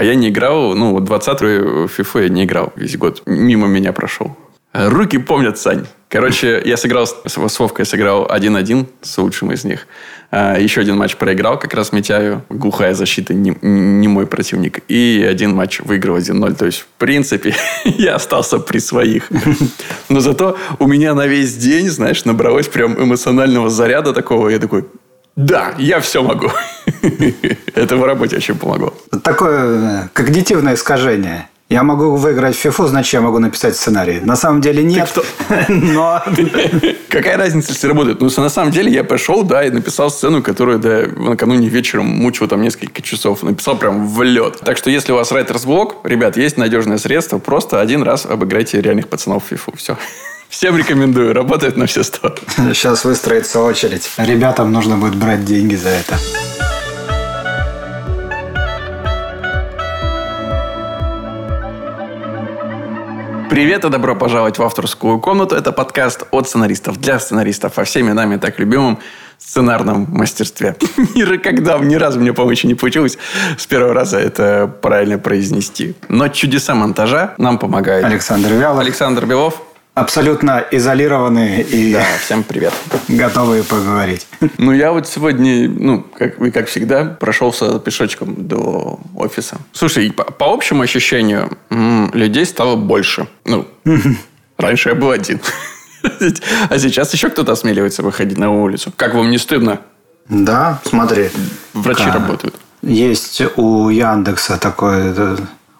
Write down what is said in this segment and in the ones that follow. А я не играл, ну, вот 20-ю FIFA я не играл весь год. Мимо меня прошел. Руки помнят, Сань. Короче, я сыграл с Вовкой, сыграл 1-1 с лучшим из них. Еще один матч проиграл как раз Митяю. Глухая защита, не мой противник. И один матч выиграл 1-0. То есть, в принципе, я остался при своих. Но зато у меня на весь день, знаешь, набралось прям эмоционального заряда такого. Я такой... Да, я все могу. Это в работе очень помогло. Такое когнитивное искажение. Я могу выиграть в фифу, значит, я могу написать сценарий. На самом деле нет. Но... Какая разница, если работает? Ну, на самом деле я пошел, да, и написал сцену, которую да, накануне вечером мучил там несколько часов. Написал прям в лед. Так что, если у вас райтерс-блок, ребят, есть надежное средство. Просто один раз обыграйте реальных пацанов в фифу. Все. Всем рекомендую. Работает на все 100. Сейчас выстроится очередь. Ребятам нужно будет брать деньги за это. Привет и добро пожаловать в авторскую комнату. Это подкаст от сценаристов для сценаристов о всеми нами так любимом сценарном мастерстве. Ни разу мне, по-моему, еще не получилось с первого раза это правильно произнести. Но чудеса монтажа нам помогают. Александр Вялов. Александр Белов. Абсолютно изолированные и да, всем привет. Готовые поговорить. Ну, я вот сегодня, как всегда, прошелся пешочком до офиса. Слушай, по общему ощущению, людей стало больше. Ну, раньше я был один. А сейчас еще кто-то осмеливается выходить на улицу. Как вам не стыдно? Да, смотри. Врачи работают. Есть у Яндекса такой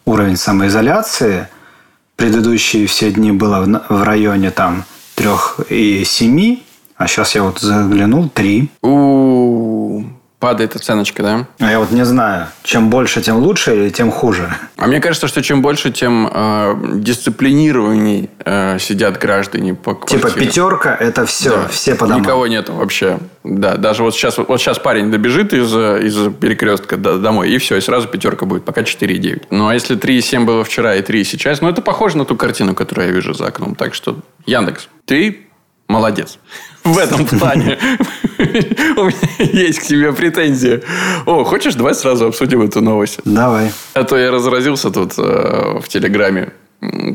уровень самоизоляции. Предыдущие все дни было в районе там 3 и 7, а сейчас я вот заглянул 3. Падает оценочка, да? А я вот не знаю, чем больше, тем лучше или тем хуже. А мне кажется, что чем больше, тем дисциплинированней сидят граждане по квартире. Типа 5 это все, да. Все по домам. Никого нету вообще. Да, даже вот сейчас парень добежит из перекрестка домой, и все, и сразу 5 будет, пока 4,9. Ну, а если 3,7 было вчера и 3 сейчас, ну, это похоже на ту картину, которую я вижу за окном. Так что, Яндекс, ты молодец. В этом плане у меня есть к тебе претензии. О, хочешь, давай сразу обсудим эту новость? Давай. А то я разразился тут в Телеграме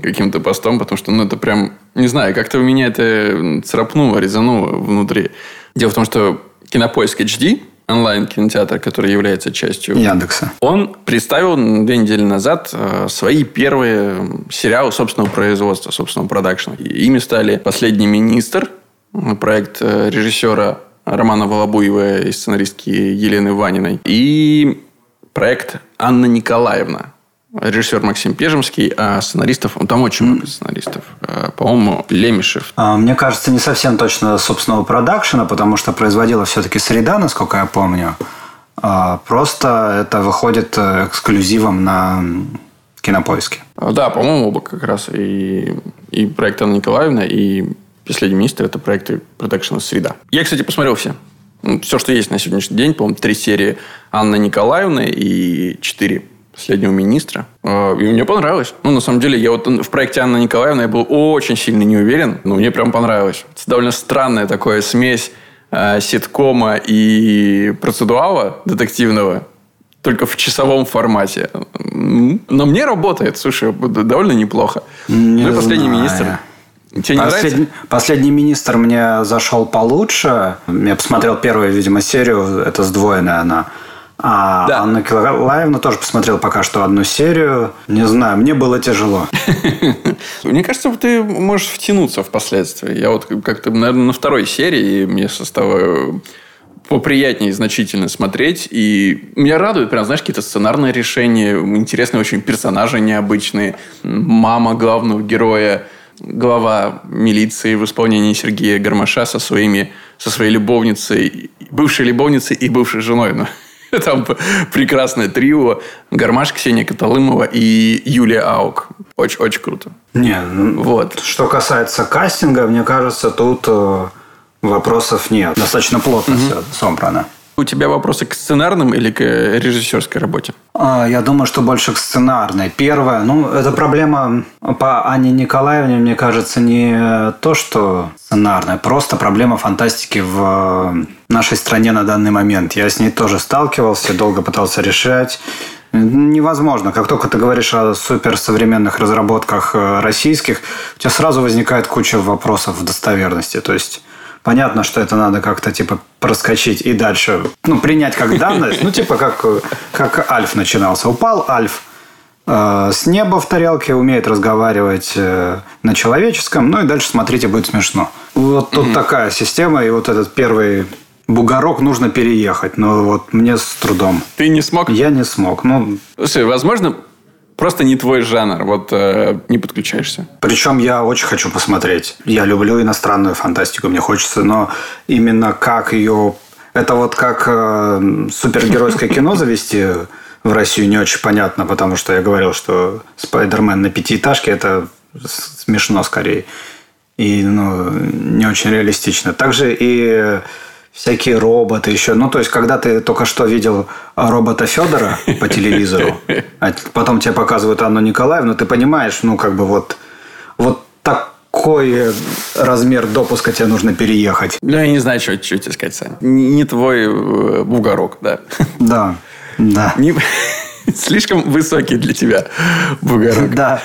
каким-то постом, потому что, это прям, не знаю, как-то у меня это царапнуло, резануло внутри. Дело в том, что Кинопоиск HD, онлайн-кинотеатр, который является частью Яндекса, он представил 2 недели назад свои первые сериалы собственного производства, собственного продакшна. И ими стали «Последний министр», проект режиссера Романа Волобуева и сценаристки Елены Ваниной. И проект «Анна Николаевна». Режиссер Максим Пежемский, а сценаристов... Там очень много сценаристов. По-моему, Лемешев. Мне кажется, не совсем точно собственного продакшена, потому что производила все-таки «Среда», насколько я помню. Просто это выходит эксклюзивом на Кинопоиске. Да, по-моему, оба как раз. И проект «Анна Николаевна», и «Последний министр» — это проекты продакшена «Среда». Я, кстати, посмотрел все. Все, что есть на сегодняшний день. По-моему, 3 серии «Анны Николаевны» и 4 «Последнего министра». И мне понравилось. На самом деле, я вот в проекте «Анна Николаевна» я был очень сильно не уверен. Но мне прям понравилось. Это довольно странная такая смесь ситкома и процедуала детективного. Только в часовом формате. Но мне работает. Слушай, довольно неплохо. И «Последний министр». Тебе не нравится? «Последний министр» мне зашел получше. Я посмотрел первую, видимо, серию. Это сдвоенная она. А да. Анна Николаевна тоже посмотрела пока что 1 серию. Не знаю, мне было тяжело. Мне кажется, ты можешь втянуться впоследствии. Я вот как-то, наверное, на 2-й серии мне стало поприятнее значительно смотреть. И меня радует прям, знаешь, какие-то сценарные решения. Интересные очень персонажи необычные. Мама главного героя. Глава милиции в исполнении Сергея Гармаша со своей любовницей, бывшей любовницей и бывшей женой. Там прекрасное трио. Гармаш, Ксения Каталымова и Юлия Аук. Очень-очень круто. Что касается кастинга, мне кажется, тут вопросов нет. Достаточно плотно все собрано. У тебя вопросы к сценарным или к режиссерской работе? Я думаю, что больше к сценарной. Первое, эта проблема по Анне Николаевне, мне кажется, не то, что сценарная, просто проблема фантастики в нашей стране на данный момент. Я с ней тоже сталкивался, долго пытался решать. невозможно. Как только ты говоришь о суперсовременных разработках российских, у тебя сразу возникает куча вопросов в достоверности. То есть понятно, что это надо как-то типа проскочить и дальше, ну, принять как данность. Ну, типа как Альф начинался. Упал Альф с неба в тарелке, умеет разговаривать на человеческом, ну и дальше смотрите, будет смешно. Вот тут такая система, и вот этот первый бугорок нужно переехать, но вот мне с трудом. Ты не смог? Я не смог. Ну, слушай, возможно, просто не твой жанр, вот не подключаешься. Причем я очень хочу посмотреть. Я люблю иностранную фантастику, мне хочется, но именно как ее... Это вот как супергеройское кино завести... В Россию не очень понятно, потому что я говорил, что «Спайдермен» на пятиэтажке – это смешно скорее. И ну, не очень реалистично. Также и всякие роботы еще. Ну, то есть, когда ты только что видел робота Федора по телевизору, а потом тебе показывают Анну Николаевну, ты понимаешь, ну, как бы вот такой размер допуска тебе нужно переехать. Ну, я не знаю, что тебе сказать, Саня. Не твой бугорок, да. Да. Да. Слишком высокий для тебя бугорок. Да.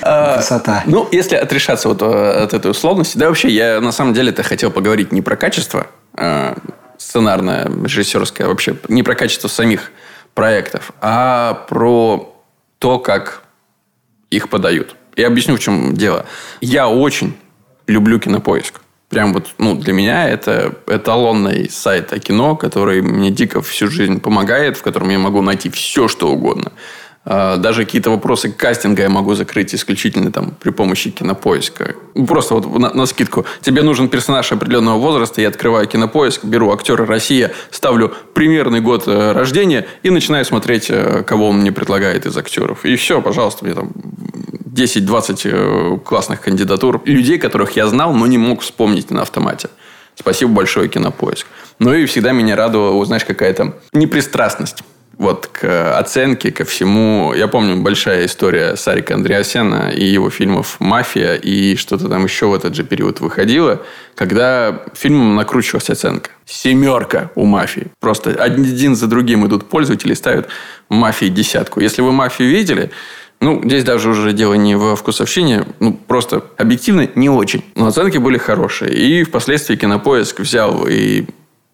Красота. Ну, если отрешаться вот от этой условности, да, вообще, я на самом деле-то хотел поговорить не про качество сценарное, режиссерское, вообще, не про качество самих проектов, а про то, как их подают. Я объясню, в чем дело. Я очень люблю Кинопоиск. Прям вот, ну, для меня это эталонный сайт о кино, который мне дико всю жизнь помогает, в котором я могу найти все, что угодно. Даже какие-то вопросы кастинга я могу закрыть исключительно там при помощи Кинопоиска. Просто вот на скидку. Тебе нужен персонаж определенного возраста, я открываю Кинопоиск, беру актера Россия, ставлю примерный год рождения и начинаю смотреть, кого он мне предлагает из актеров. И все, пожалуйста, мне там 10-20 классных кандидатур. Людей, которых я знал, но не мог вспомнить на автомате. Спасибо большое, Кинопоиск. Ну и всегда меня радовала, знаешь, какая-то непристрастность. Вот к оценке, ко всему. Я помню, большая история Саника Андреасена и его фильмов «Мафия» и что-то там еще в этот же период выходило, когда фильмом накручивалась оценка. 7 у «Мафии». Просто один за другим идут пользователи и ставят «Мафии» 10. Если вы «Мафию» видели, ну, здесь даже уже дело не во вкусовщине, ну, просто объективно не очень. Но оценки были хорошие. И впоследствии Кинопоиск взял и...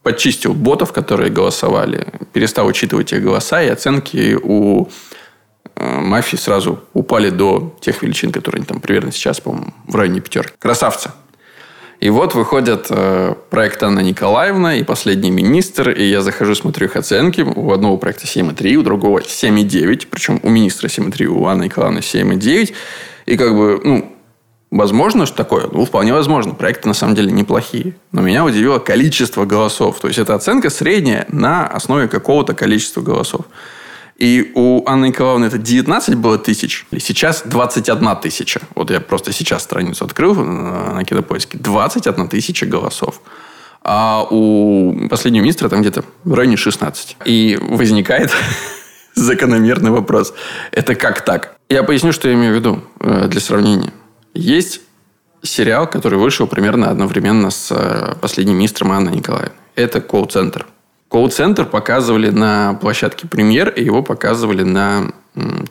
Подчистил ботов, которые голосовали, перестал учитывать их голоса, и оценки у «Мафии» сразу упали до тех величин, которые они там примерно сейчас, по-моему, в районе 5. Красавцы. И вот выходят проект Анна Николаевна и «Последний министр», и я захожу, смотрю их оценки. У одного проекта 7,3, у другого 7,9, причем у министра 7,3, у Анны Николаевны 7,9. И как бы, ну, возможно, что такое? Ну, вполне возможно. Проекты, на самом деле, неплохие. Но меня удивило количество голосов. То есть, это оценка средняя на основе какого-то количества голосов. И у Анны Николаевны это 19 было тысяч. И сейчас 21 тысяча. Вот я просто сейчас страницу открыл на Кинопоиске. 21 тысяча голосов. А у «Последнего министра» там где-то в районе 16. И возникает закономерный вопрос. Это как так? Я поясню, что я имею в виду для сравнения. Есть сериал, который вышел примерно одновременно с «Последним министром» Анны Николаевны. Это «Колл-центр». «Колл-центр» показывали на площадке «Премьер», и его показывали на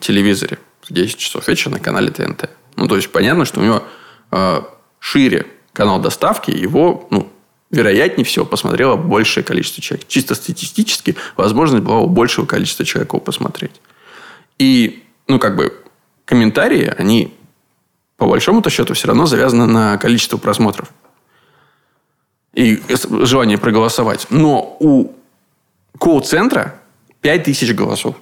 телевизоре в 10 часов вечера на канале ТНТ. Ну, то есть, понятно, что у него шире канал доставки, его, ну, вероятнее всего, посмотрело большее количество человек. Чисто статистически, возможность была у большего количества человек его посмотреть. И, ну, как бы, комментарии, они... по большому-то счету, все равно завязано на количество просмотров. И желание проголосовать. Но у колл-центра 5000 голосов.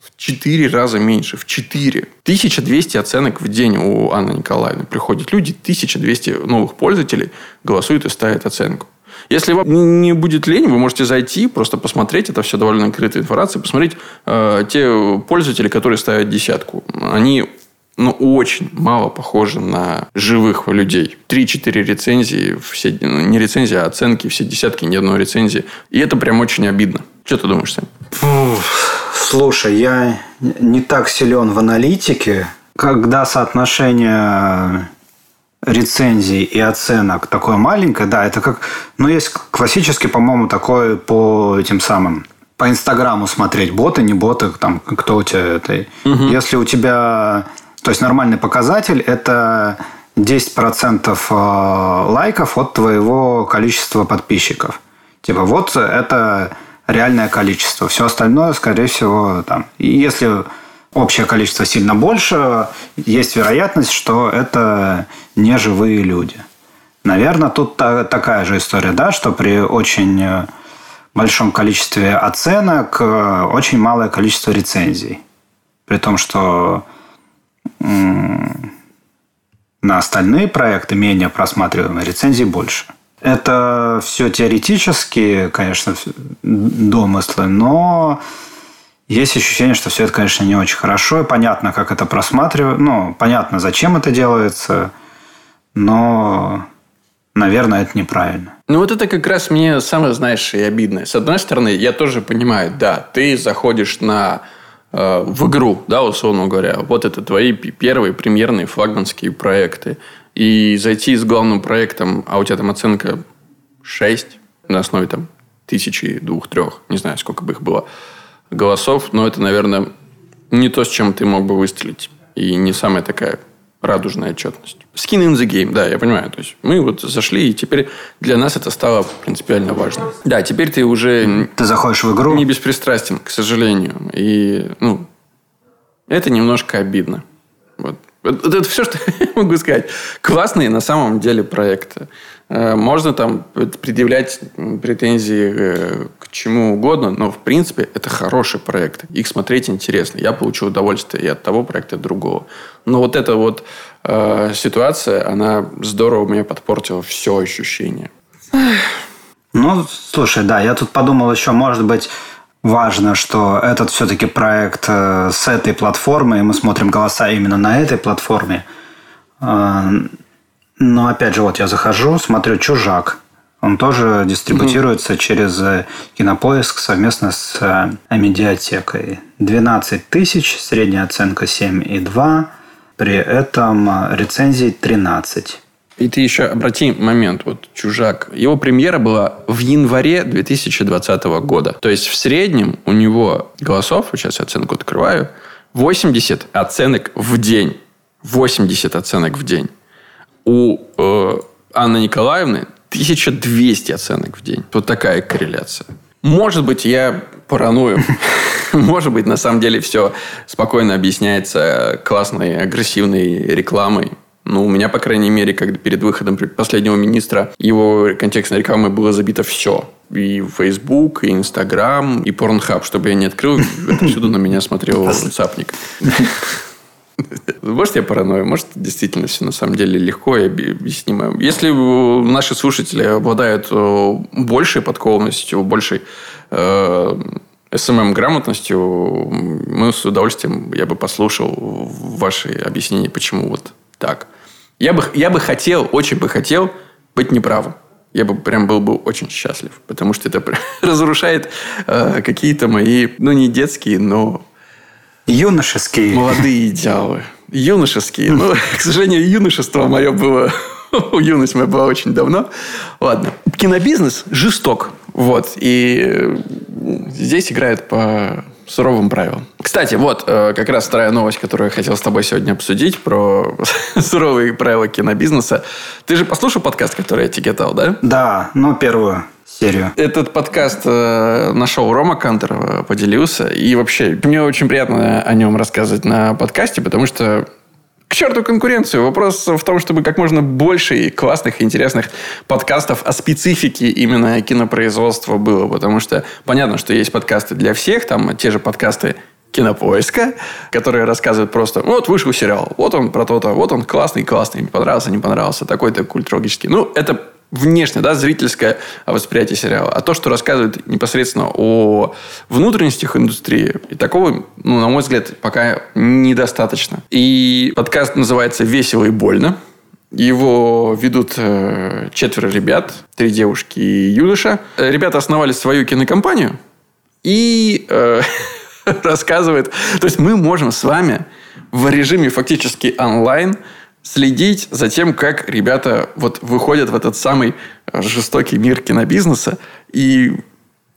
В 4 раза меньше. В 4. 1200 оценок в день у Анны Николаевны. Приходят люди, 1200 новых пользователей голосуют и ставят оценку. Если вам не будет лень, вы можете зайти, просто посмотреть. Это все довольно открытая информация. Посмотреть те пользователи, которые ставят 10. Они... ну, очень мало похоже на живых людей. 3-4 рецензии, все, ну, не рецензии, а оценки, все десятки, ни одной рецензии. И это прям очень обидно. Что ты думаешь, Сань? Слушай, я не так силен в аналитике. Когда соотношение рецензий и оценок такое маленькое, да, это как... Ну, есть классический, по-моему, такой по этим самым... по Инстаграму смотреть, боты, не боты, там, кто у тебя это. Угу. Если у тебя... То есть, нормальный показатель – это 10% лайков от твоего количества подписчиков. Типа, вот это реальное количество. Все остальное, скорее всего, там... И если общее количество сильно больше, есть вероятность, что это не живые люди. Наверное, тут такая же история, да, что при очень большом количестве оценок очень малое количество рецензий. При том, что на остальные проекты, менее просматриваемые, рецензий больше. Это все теоретические, конечно, домыслы, но есть ощущение, что все это, конечно, не очень хорошо. И понятно, как это просматривают. Ну, понятно, зачем это делается, но, наверное, это неправильно. Ну, вот это как раз мне самое, знаешь, и обидное. С одной стороны, я тоже понимаю, да, ты заходишь на... в игру, да, условно говоря. Вот это твои первые премьерные флагманские проекты. И зайти с главным проектом, а у тебя там оценка 6 на основе там 1000, 2, 3, не знаю, сколько бы их было, голосов. Но это, наверное, не то, с чем ты мог бы выстрелить. И не самая такая радужная отчетность. Skin in the game, да, я понимаю. То есть мы вот зашли, и теперь для нас это стало принципиально важно. Да, теперь ты уже... Ты заходишь в игру. Не беспристрастен, к сожалению. И, ну, это немножко обидно. Вот. Это все, что я могу сказать. Классные на самом деле проекты. Можно там предъявлять претензии к чему угодно, но в принципе это хорошие проекты. Их смотреть интересно. Я получил удовольствие и от того проекта, и от другого. Но вот эта вот ситуация, она здорово мне подпортила все ощущение. Ну, слушай, да, я тут подумал еще, может быть, важно, что этот все-таки проект с этой платформы, и мы смотрим голоса именно на этой платформе. Но, опять же, вот я захожу, смотрю «Чужак». Он тоже дистрибутируется через Кинопоиск совместно с Амедиатекой. 12 000, средняя оценка 7,2. При этом рецензий 13. И ты еще обрати момент, вот «Чужак». Его премьера была в январе 2020 года. То есть, в среднем у него голосов, сейчас я оценку открываю, 80 оценок в день. 80 оценок в день. У Анны Николаевны 1200 оценок в день. Вот такая корреляция. Может быть, я параную. Может быть, на самом деле все спокойно объясняется классной агрессивной рекламой. Ну, у меня, по крайней мере, когда перед выходом «Последнего министра» его контекстной рекламой было забито все. И Facebook, и Instagram, и Pornhub. Чтобы я не открыл, отсюда на меня смотрел цапник. Может, я паранойю, может, действительно все на самом деле легко и объяснимо. Если наши слушатели обладают большей подкованностью, большей СММ-грамотностью, мы с удовольствием, я бы послушал ваши объяснения, почему вот так. Я бы хотел, очень бы хотел быть неправым. Я бы прям был бы очень счастлив, потому что это разрушает какие-то мои, ну, не детские, но... Юношеские. Молодые идеалы. Юношеские. Ну, к сожалению, юношество мое было... Юность моя была очень давно. Ладно. Кинобизнес жесток. Вот. И здесь играют по суровым правилам. Кстати, вот как раз вторая новость, которую я хотел с тобой сегодня обсудить, про суровые правила кинобизнеса. Ты же послушал подкаст, который я тебе дал, да? Да. Ну, первую. Серию. Этот подкаст нашел Рома Кантерова, поделился. И вообще, мне очень приятно о нем рассказывать на подкасте, потому что к черту конкуренцию. Вопрос в том, чтобы как можно больше классных и интересных подкастов о специфике именно кинопроизводства было. Потому что понятно, что есть подкасты для всех, там те же подкасты Кинопоиска, которые рассказывают просто, вот вышел сериал, вот он про то-то, вот он классный, не понравился, такой-то культурологический. Ну, это внешне, да, зрительское восприятие сериала. А то, что рассказывает непосредственно о внутренностях индустрии, и такого, ну, на мой взгляд, пока недостаточно. И подкаст называется «Весело и больно». Его ведут 4 ребят, 3 девушки и юноша. Ребята основали свою кинокомпанию и рассказывают... То есть, мы можем с вами в режиме фактически онлайн следить за тем, как ребята вот выходят в этот самый жестокий мир кинобизнеса и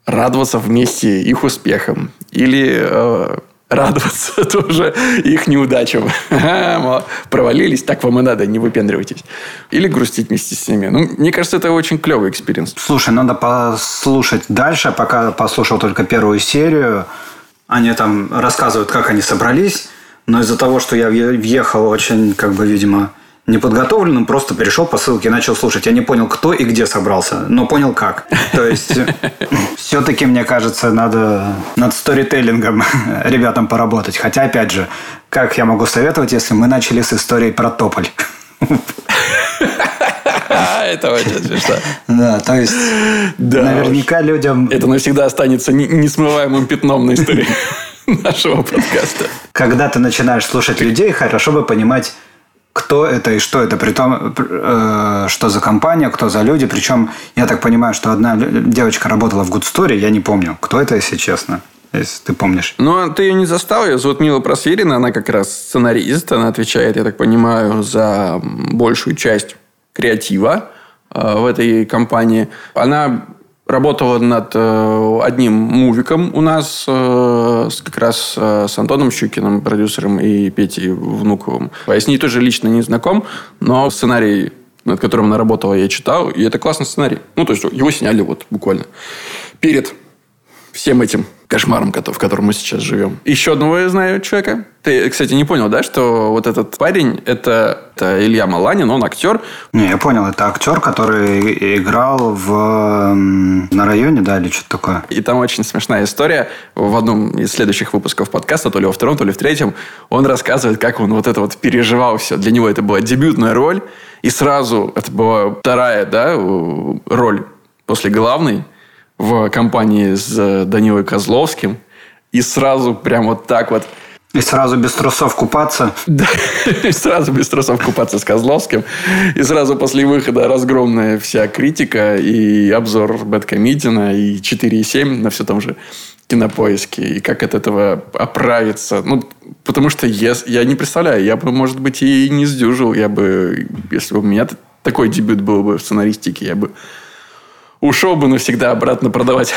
радоваться вместе их успехам. Или радоваться тоже их неудачам. Провалились, так вам и надо, не выпендривайтесь. Или грустить вместе с ними. Ну, мне кажется, это очень клевый экспириенс. Слушай, надо послушать дальше. Пока послушал только первую серию. Они там рассказывают, как они собрались. Но из-за того, что я въехал очень, как бы, видимо, неподготовленным, просто перешел по ссылке и начал слушать. Я не понял, кто и где собрался, но понял, как. То есть, все-таки, мне кажется, надо над сторителлингом ребятам поработать. Хотя, опять же, как я могу советовать, если мы начали с истории про Тополь? Это очень смешно. Да, то есть, наверняка людям... Это навсегда останется несмываемым пятном на истории нашего подкаста. Когда ты начинаешь слушать людей, хорошо бы понимать, кто это и что это, при том, что за компания, кто за люди. Причем, я так понимаю, что одна девочка работала в Good Story, я не помню, кто это, если честно, если ты помнишь. Ну, ты ее не застал, ее зовут Мила Просверина, она как раз сценарист, она отвечает, я так понимаю, за большую часть креатива в этой компании. Она работала над одним мувиком у нас, как раз с Антоном Щукиным, продюсером, и Петей Внуковым. Я с ней тоже лично не знаком, но сценарий, над которым она работала, я читал, и это классный сценарий. Ну, то есть, его сняли вот буквально перед всем этим кошмаром, в котором мы сейчас живем. Еще одного я знаю человека. Ты, кстати, не понял, да, что вот этот парень, это Илья Маланин, он актер. Не, я понял, это актер, который играл на районе, да, или что-то такое. И там очень смешная история. В одном из следующих выпусков подкаста, то ли во втором, то ли в третьем, он рассказывает, как он вот это вот переживал все. Для него это была дебютная роль, и сразу это была вторая, да, роль после главной в компании с Данилой Козловским. И сразу прям вот так вот. И сразу без трусов купаться. Да, и сразу без трусов купаться с Козловским. И сразу после выхода разгромная вся критика и обзор Бэдкомедиана, и 4,7 на все том же Кинопоиске. И как от этого оправиться. Ну, потому что я не представляю. Я бы, может быть, и не сдюжил. Я бы, если бы у меня такой дебют был бы в сценаристике, я бы ушел бы навсегда обратно продавать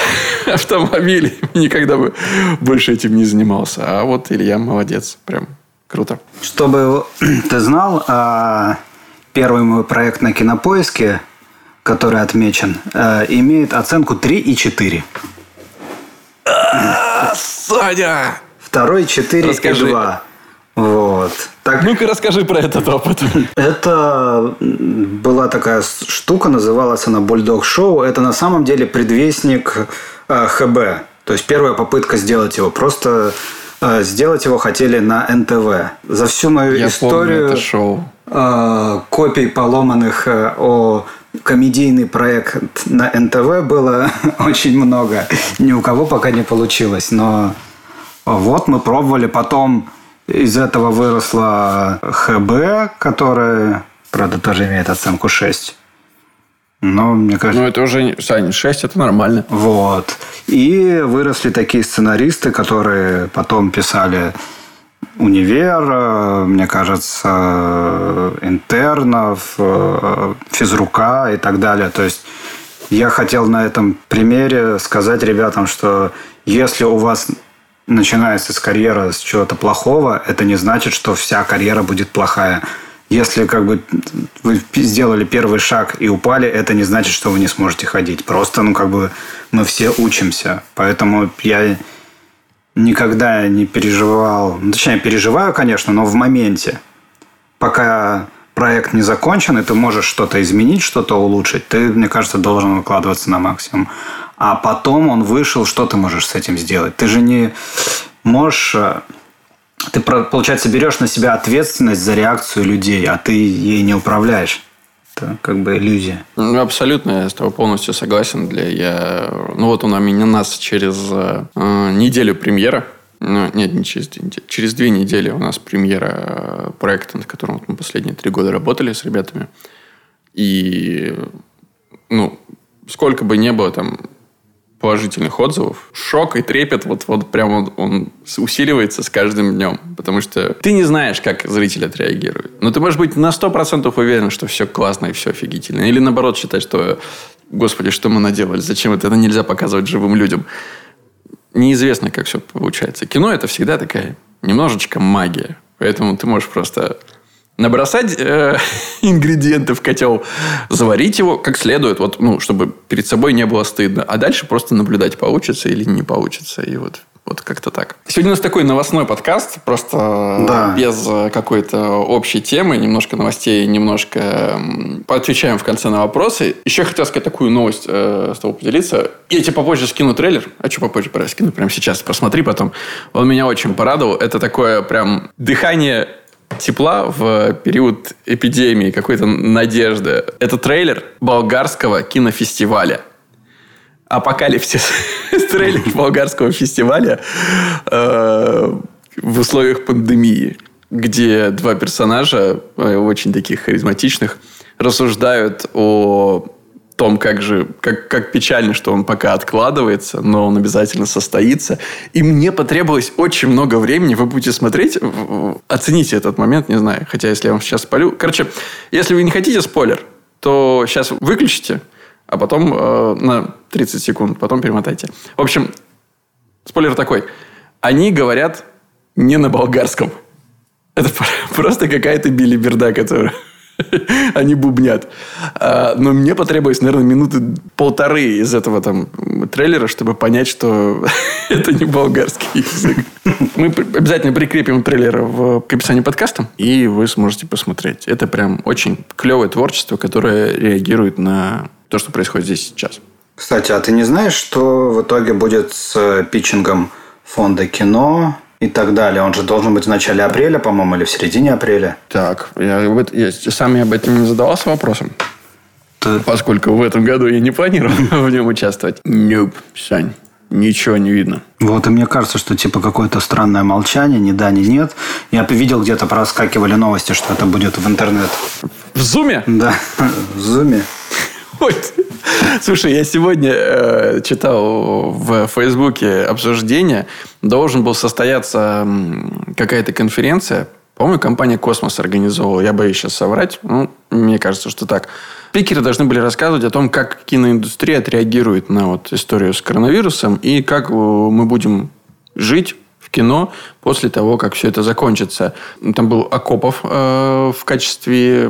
автомобили. Никогда бы больше этим не занимался. А вот Илья молодец. Прям круто. Чтобы ты знал, первый мой проект на Кинопоиске, который отмечен, имеет оценку 3,4. Саня! Второй 4,2. Вот. Так. Ну-ка, расскажи про этот опыт. Это была такая штука, называлась она «Бульдог-шоу». Это на самом деле предвестник ХБ. То есть, первая попытка сделать его. Просто сделать его хотели на НТВ. За всю мою историю копий поломанных о комедийный проект на НТВ было очень много. Ни у кого пока не получилось. Но вот мы пробовали. Потом... Из этого выросла ХБ, которая, правда, тоже имеет оценку 6. Но, мне кажется... Ну, это уже, Саня, 6, это нормально. Вот. И выросли такие сценаристы, которые потом писали «Универ», мне кажется, «Интернов», «Физрука» и так далее. То есть, я хотел на этом примере сказать ребятам, что если у вас... начинается с карьеры, с чего-то плохого, это не значит, что вся карьера будет плохая. Если как бы вы сделали первый шаг и упали, это не значит, что вы не сможете ходить. Просто, ну, как бы мы все учимся. Поэтому я никогда не переживал... Точнее, переживаю, конечно, но в моменте. Пока проект не закончен, и ты можешь что-то изменить, что-то улучшить, ты, мне кажется, должен выкладываться на максимум. А потом он вышел, что ты можешь с этим сделать? Ты же не можешь... Ты, получается, берешь на себя ответственность за реакцию людей, а ты ей не управляешь. Это как бы иллюзия. Ну, абсолютно, я с тобой полностью согласен. Ну, вот он нас через неделю премьера. Ну, нет, не через 2 недели. Через 2 недели у нас премьера проекта, над которым мы последние 3 года работали с ребятами. И, ну, сколько бы ни было там положительных отзывов, шок и трепет вот прям он усиливается с каждым днем. Потому что ты не знаешь, как зритель отреагирует. Но ты можешь быть на 100% уверен, что все классно и все офигительно. Или наоборот считать, что господи, что мы наделали, зачем это нельзя показывать живым людям. Неизвестно, как все получается. Кино – это всегда такая немножечко магия. Поэтому ты можешь просто набросать ингредиенты в котел, заварить его как следует, вот, ну, чтобы перед собой не было стыдно. А дальше просто наблюдать, получится или не получится. И вот как-то так. Сегодня у нас такой новостной подкаст, просто без какой-то общей темы, немножко новостей, немножко поотвечаем в конце на вопросы. Еще хотел сказать такую новость с тобой поделиться. Я тебе попозже скину трейлер. А что попозже? Скину прямо сейчас. Посмотри потом. Он меня очень порадовал. Это такое прям дыхание тепла в период эпидемии, какой-то надежды. Это трейлер болгарского кинофестиваля. Апокалипсис. Трейлер болгарского фестиваля в условиях пандемии, где два персонажа, очень таких харизматичных, рассуждают о том, как печально, что он пока откладывается, но он обязательно состоится. И мне потребовалось очень много времени. Вы будете смотреть, оцените этот момент, не знаю. Хотя, если я вам сейчас спалю... Короче, если вы не хотите спойлер, то сейчас выключите, а потом на 30 секунд, потом перемотайте. В общем, спойлер такой. Они говорят не на болгарском. Это просто какая-то билиберда, которую они бубнят. Но мне потребовалось, наверное, минуты полторы из этого там трейлера, чтобы понять, что это не болгарский язык. Мы обязательно прикрепим трейлер к описанию подкаста, и вы сможете посмотреть. Это прям очень клевое творчество, которое реагирует на... то, что происходит здесь сейчас. Кстати, а ты не знаешь, что в итоге будет с питчингом фонда кино и так далее? Он же должен быть в начале апреля, по-моему, или в середине апреля. Так, я сам об этом не задавался вопросом. Поскольку в этом году я не планировал в нем участвовать. Нюб, Сань. Ничего не видно. Вот, и мне кажется, что типа какое-то странное молчание, ни да, ни нет. Я видел, где-то проскакивали новости, что это будет в интернет. В Зуме? Да, в Зуме. Слушай, я сегодня читал в Фейсбуке обсуждение. Должен был состояться какая-то конференция. По-моему, компания «Космос» организовала. Я боюсь сейчас соврать. Ну, мне кажется, что так. Спикеры должны были рассказывать о том, как киноиндустрия отреагирует на вот историю с коронавирусом и как мы будем жить в кино после того, как все это закончится. Там был Акопов в качестве...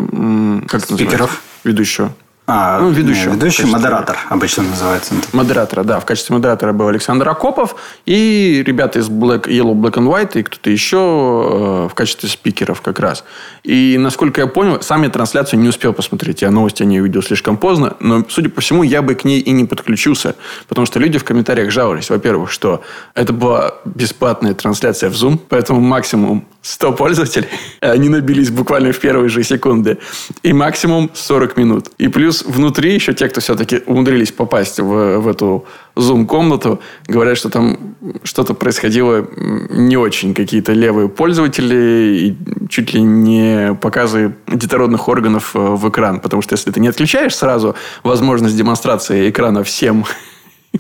как это называется? Ведущего. Ведущий модератор обычно называется. Модератора, да. В качестве модератора был Александр Акопов и ребята из Yellow, Black and White и кто-то еще в качестве спикеров как раз. И, насколько я понял, сам я трансляцию не успел посмотреть. Я новости о ней увидел слишком поздно. Но, судя по всему, я бы к ней и не подключился. Потому что люди в комментариях жаловались. Во-первых, что это была бесплатная трансляция в Zoom. Поэтому максимум 100 пользователей. Они набились буквально в первые же секунды. И максимум 40 минут. И плюс внутри еще те, кто все-таки умудрились попасть в эту зум-комнату, говорят, что там что-то происходило не очень. Какие-то левые пользователи и чуть ли не показы детородных органов в экран. Потому что если ты не отключаешь сразу возможность демонстрации экрана всем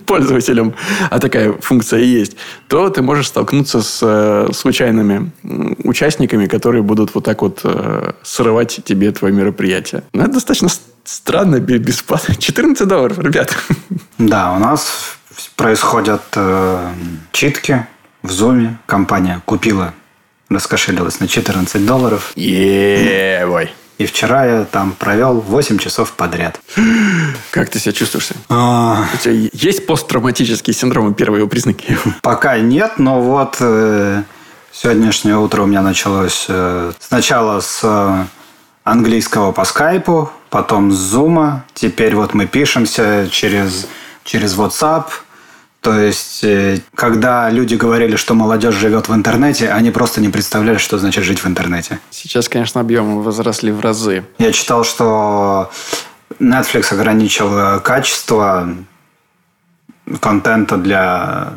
пользователям, а такая функция есть, то ты можешь столкнуться с случайными участниками, которые будут вот так вот срывать тебе твое мероприятие. Но это достаточно странно, бесплатно. $14, ребят. Да, у нас происходят читки в Zoom. Компания купила, раскошелилась на $14. Е-бой. И вчера я там провел 8 часов подряд. Как ты себя чувствуешь? У тебя есть посттравматические синдромы, первые его признаки? Пока нет, но вот сегодняшнее утро у меня началось сначала с английского по скайпу, потом с зума. Теперь вот мы пишемся через WhatsApp. То есть, когда люди говорили, что молодежь живет в интернете, они просто не представляли, что значит жить в интернете. Сейчас, конечно, объемы возросли в разы. Я читал, что Netflix ограничил качество контента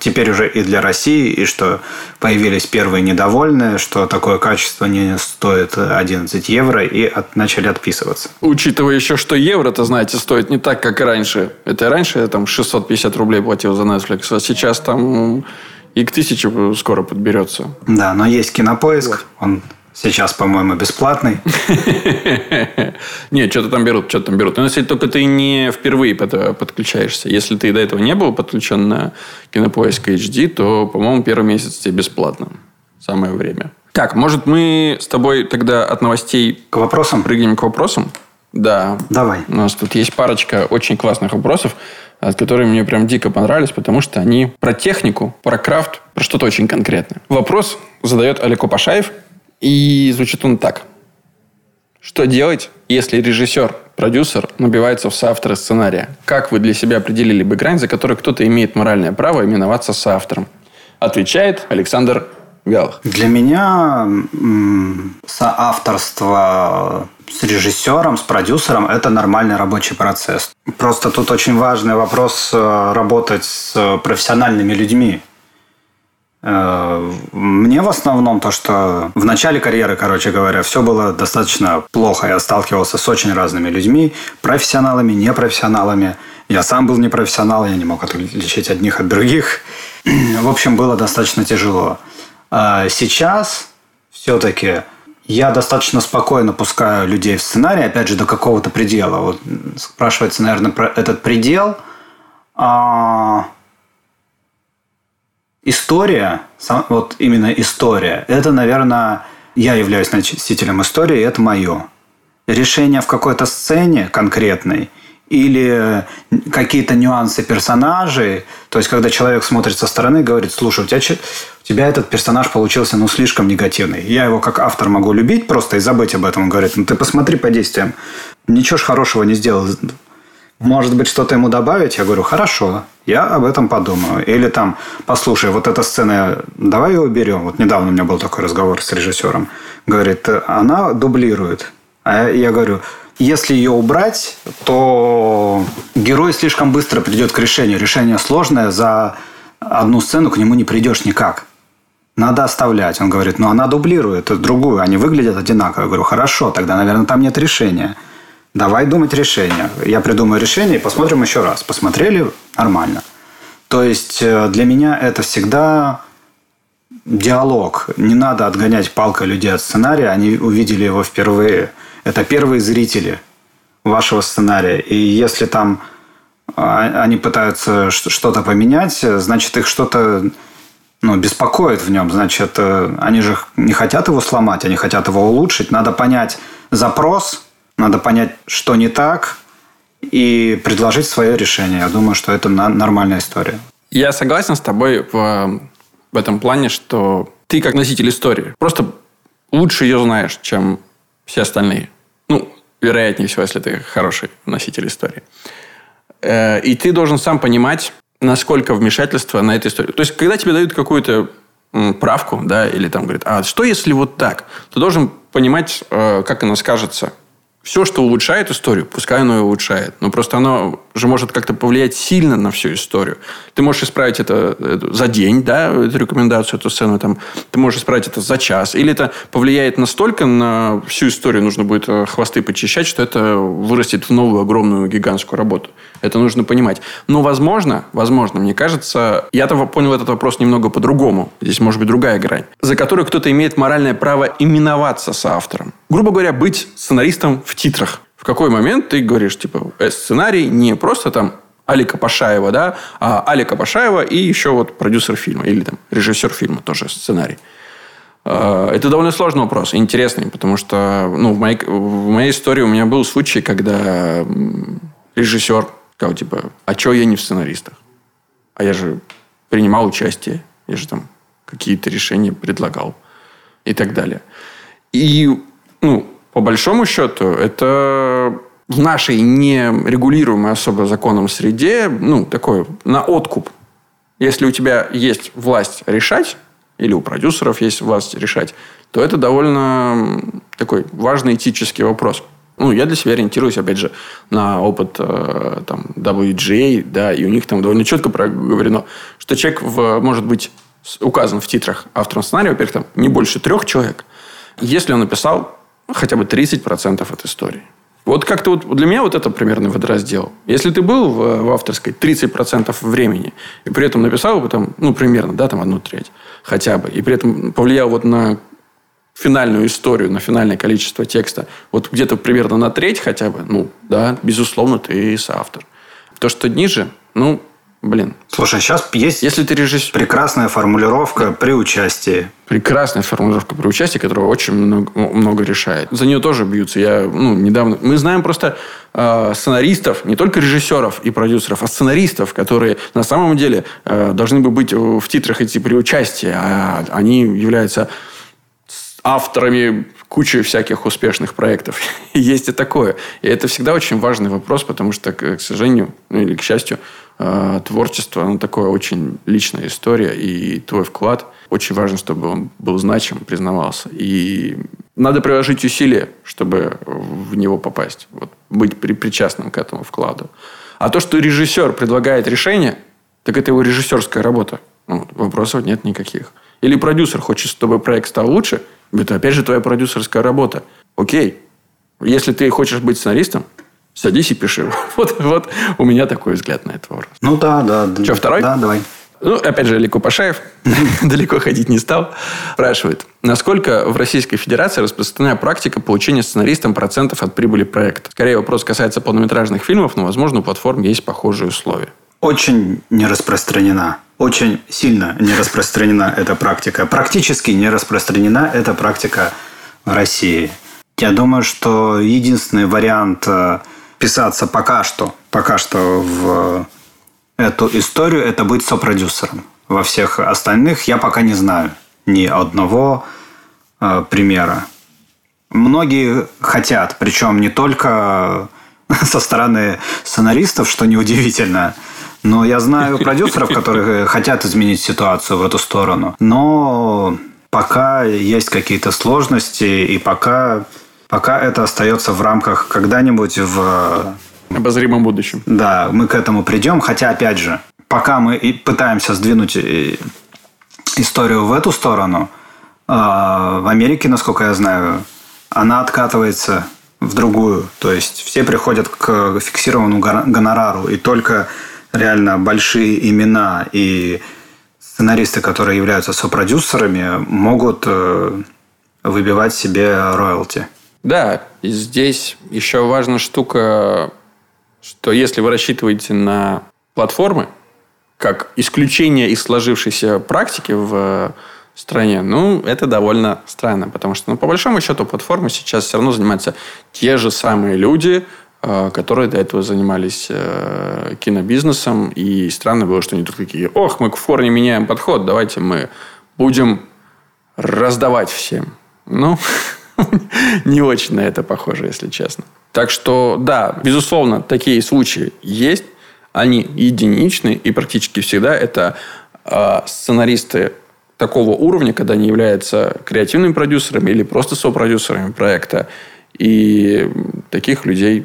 теперь уже и для России, и что появились первые недовольные, что такое качество не стоит €11, и начали отписываться. Учитывая еще, что евро-то, знаете, стоит не так, как раньше. Это раньше я там 650 рублей платил за Netflix, а сейчас там и к 1000 скоро подберется. Да, но есть Кинопоиск, он Сейчас, по-моему, бесплатный. Нет, что-то там берут. Но если только ты не впервые подключаешься. Если ты до этого не был подключен на Кинопоиск HD, то, по-моему, первый месяц тебе бесплатно. Самое время. Так, может, мы с тобой тогда от новостей... К вопросам? Прыгнем к вопросам? Да. Давай. У нас тут есть парочка очень классных вопросов, которые мне прям дико понравились, потому что они про технику, про крафт, про что-то очень конкретное. Вопрос задает Олег Пашаев, и звучит он так. Что делать, если режиссер, продюсер набивается в соавторы сценария? Как вы для себя определили бы грань, за которой кто-то имеет моральное право именоваться соавтором? Отвечает Александр Вялов. Для меня соавторство с режиссером, с продюсером – это нормальный рабочий процесс. Просто тут очень важный вопрос – работать с профессиональными людьми. Мне в основном то, что в начале карьеры, короче говоря, все было достаточно плохо. Я сталкивался с очень разными людьми – профессионалами, непрофессионалами. Я сам был непрофессионал, я не мог отличить одних от других. В общем, было достаточно тяжело. Сейчас все-таки... Я достаточно спокойно пускаю людей в сценарий, опять же, до какого-то предела. Вот спрашивается, наверное, про этот предел. История, вот именно история, это, наверное, я являюсь носителем истории, это мое. Решение в какой-то сцене конкретной или какие-то нюансы персонажей. То есть, когда человек смотрит со стороны и говорит, слушай, у тебя этот персонаж получился слишком негативный. Я его как автор могу любить просто и забыть об этом. Он говорит, ты посмотри по действиям. Ничего ж хорошего не сделал. Может быть, что-то ему добавить? Я говорю, хорошо, я об этом подумаю. Или там, послушай, вот эта сцена, давай ее уберем. Вот недавно у меня был такой разговор с режиссером. Говорит, она дублирует. А я говорю... Если ее убрать, то герой слишком быстро придет к решению. Решение сложное, за одну сцену к нему не придешь никак. Надо оставлять. Он говорит, она дублирует другую, они выглядят одинаково. Я говорю, хорошо, тогда, наверное, там нет решения. Давай думать решение. Я придумаю решение и посмотрим еще раз. Посмотрели? Нормально. То есть, для меня это всегда... диалог. Не надо отгонять палкой людей от сценария. Они увидели его впервые. Это первые зрители вашего сценария. И если там они пытаются что-то поменять, значит, их что-то беспокоит в нем. Значит, они же не хотят его сломать, они хотят его улучшить. Надо понять запрос, надо понять, что не так, и предложить свое решение. Я думаю, что это нормальная история. Я согласен с тобой в этом плане, что ты как носитель истории просто лучше ее знаешь, чем все остальные. Вероятнее всего, если ты хороший носитель истории. И ты должен сам понимать, насколько вмешательство на эту историю. То есть, когда тебе дают какую-то правку, да, или там говорят, а что если вот так? Ты должен понимать, как оно скажется. Все, что улучшает историю, пускай оно и улучшает. Но просто оно же может как-то повлиять сильно на всю историю. Ты можешь исправить это за день, да, эту рекомендацию, эту сцену. Там. Ты можешь исправить это за час. Или это повлияет настолько на всю историю, нужно будет хвосты почищать, что это вырастет в новую огромную гигантскую работу. Это нужно понимать. Но, возможно, мне кажется, я-то понял этот вопрос немного по-другому. Здесь может быть другая грань, за которую кто-то имеет моральное право именоваться соавтором. Грубо говоря, быть сценаристом в титрах. В какой момент ты говоришь, сценарий не просто там Алика Пашаева, да, а Алика Пашаева и еще вот продюсер фильма или там режиссер фильма тоже сценарий. Это довольно сложный вопрос, интересный, потому что в моей истории у меня был случай, когда режиссер сказал, а что я не в сценаристах? А я же принимал участие, я же там какие-то решения предлагал и так далее. И, по большому счету, это в нашей нерегулируемой особо законом среде, такое, на откуп. Если у тебя есть власть решать, или у продюсеров есть власть решать, то это довольно такой важный этический вопрос. Я для себя ориентируюсь, опять же, на опыт там, WGA, да, и у них там довольно четко проговорено, что человек может быть указан в титрах автором сценария, во-первых, там не больше 3 человек, если он написал хотя бы 30% от истории. Вот как-то вот для меня вот это примерно водораздел. Если ты был в авторской 30% времени, и при этом написал бы там, примерно, да, там 1/3 хотя бы, и при этом повлиял вот на финальную историю, на финальное количество текста, вот где-то примерно на треть хотя бы, ну, да, безусловно, ты соавтор. То, что ниже, ну, блин. Слушай, сейчас есть если ты режиссер... прекрасная формулировка при участии. Прекрасная формулировка при участии, которая очень много решает. За нее тоже бьются. Я, недавно... Мы знаем просто сценаристов, не только режиссеров и продюсеров, а сценаристов, которые на самом деле должны бы быть в титрах идти при участии. А они являются авторами кучи всяких успешных проектов. Есть и такое. И это всегда очень важный вопрос, потому что, к сожалению, или к счастью, творчество, оно такое очень личная история, и твой вклад очень важно, чтобы он был значим, признавался. И надо приложить усилия, чтобы в него попасть. Вот, быть причастным к этому вкладу. А то, что режиссер предлагает решение, так это его режиссерская работа. Вот, вопросов нет никаких. Или продюсер хочет, чтобы проект стал лучше, это опять же твоя продюсерская работа. Окей. Если ты хочешь быть сценаристом, садись и пиши. Вот у меня такой взгляд на этот вопрос. Ну да. Что, второй? Да, давай. Ну, опять же, Алику Пашаев далеко ходить не стал. Спрашивает, насколько в Российской Федерации распространена практика получения сценаристам процентов от прибыли проекта? Скорее, вопрос касается полнометражных фильмов, но, возможно, у платформ есть похожие условия. Очень не распространена. Очень сильно не распространена эта практика. Практически не распространена эта практика в России. Я думаю, что единственный вариант писаться пока что в эту историю – это быть сопродюсером. Во всех остальных я пока не знаю ни одного примера. Многие хотят, причем не только со стороны сценаристов, что неудивительно, но я знаю продюсеров, которые хотят изменить ситуацию в эту сторону. Но пока есть какие-то сложности, и пока это остается в рамках когда-нибудь в обозримом будущем. Да, мы к этому придем. Хотя, опять же, пока мы и пытаемся сдвинуть историю в эту сторону, в Америке, насколько я знаю, она откатывается в другую. То есть, все приходят к фиксированному гонорару, и только реально большие имена и сценаристы, которые являются сопродюсерами, могут выбивать себе роялти. Да, и здесь еще важна штука, что если вы рассчитываете на платформы, как исключение из сложившейся практики в стране, это довольно странно, потому что, по большому счету, платформы сейчас все равно занимаются те же самые люди, которые до этого занимались кинобизнесом. И странно было, что они тут такие: ох, мы к корню меняем подход, давайте мы будем раздавать всем. Не очень на это похоже, если честно. Так что, да, безусловно, такие случаи есть. Они единичны. И практически всегда это сценаристы такого уровня, когда они являются креативными продюсерами или просто сопродюсерами проекта. И таких людей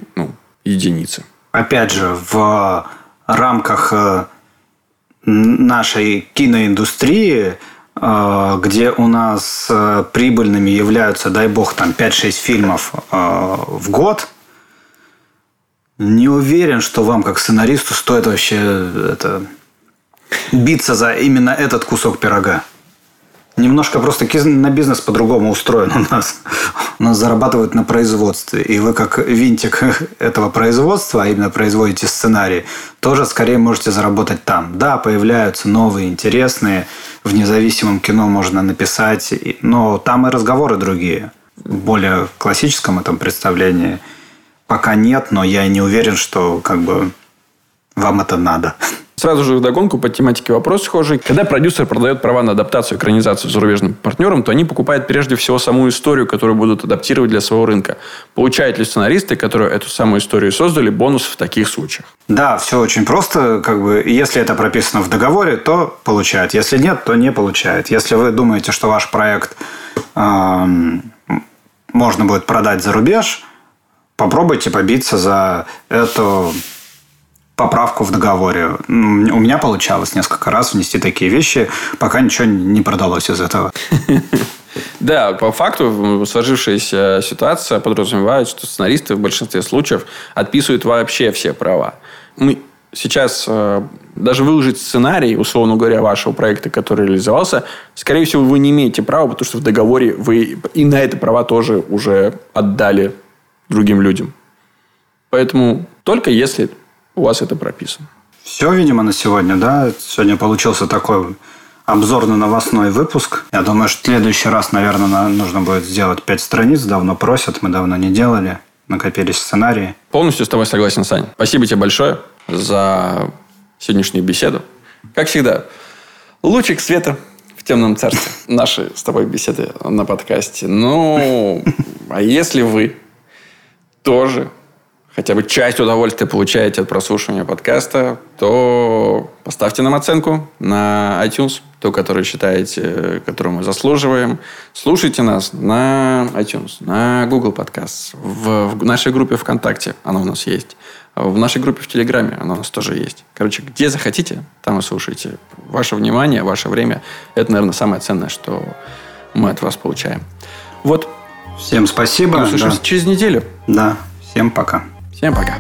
единицы. Опять же, в рамках нашей киноиндустрии, где у нас прибыльными являются, дай бог, 5-6 фильмов в год, не уверен, что вам, как сценаристу, стоит вообще биться за именно этот кусок пирога. Немножко просто на бизнес по-другому устроен у нас. У нас зарабатывают на производстве. И вы, как винтик этого производства, а именно производите сценарий, тоже скорее можете заработать там. Да, появляются новые, интересные. В независимом кино можно написать. Но там и разговоры другие. В более классическом этом представлении пока нет. Но я не уверен, что вам это надо. Сразу же вдогонку по тематике вопрос схожий. Когда продюсер продает права на адаптацию, экранизацию зарубежным партнерам, то они покупают прежде всего саму историю, которую будут адаптировать для своего рынка. Получают ли сценаристы, которые эту самую историю создали, бонус в таких случаях? Да, все очень просто. Если это прописано в договоре, то получают. Если нет, то не получают. Если вы думаете, что ваш проект можно будет продать за рубеж, попробуйте побиться за эту поправку в договоре. У меня получалось несколько раз внести такие вещи, пока ничего не продалось из этого. Да, по факту сложившаяся ситуация подразумевает, что сценаристы в большинстве случаев отписывают вообще все права. Мы сейчас даже выложить сценарий, условно говоря, вашего проекта, который реализовался, скорее всего, вы не имеете права, потому что в договоре вы и на это права тоже уже отдали другим людям. Поэтому только если у вас это прописано. Все, видимо, на сегодня, да? Сегодня получился такой обзорно-новостной выпуск. Я думаю, что в следующий раз, наверное, нужно будет сделать 5 страниц. Давно просят, мы давно не делали. Накопились сценарии. Полностью с тобой согласен, Сань. Спасибо тебе большое за сегодняшнюю беседу. Как всегда, лучик света в темном царстве. Наши с тобой беседы на подкасте. Ну, а если вы тоже хотя бы часть удовольствия получаете от прослушивания подкаста, то поставьте нам оценку на iTunes, ту, которую считаете, которую мы заслуживаем. Слушайте нас на iTunes, на Google Podcasts, в нашей группе ВКонтакте, она у нас есть. В нашей группе в Телеграме она у нас тоже есть. Короче, где захотите, там и слушайте. Ваше внимание, ваше время – это, наверное, самое ценное, что мы от вас получаем. Вот. Всем спасибо. Мы услышимся через неделю. Да. Всем пока. Всем пока.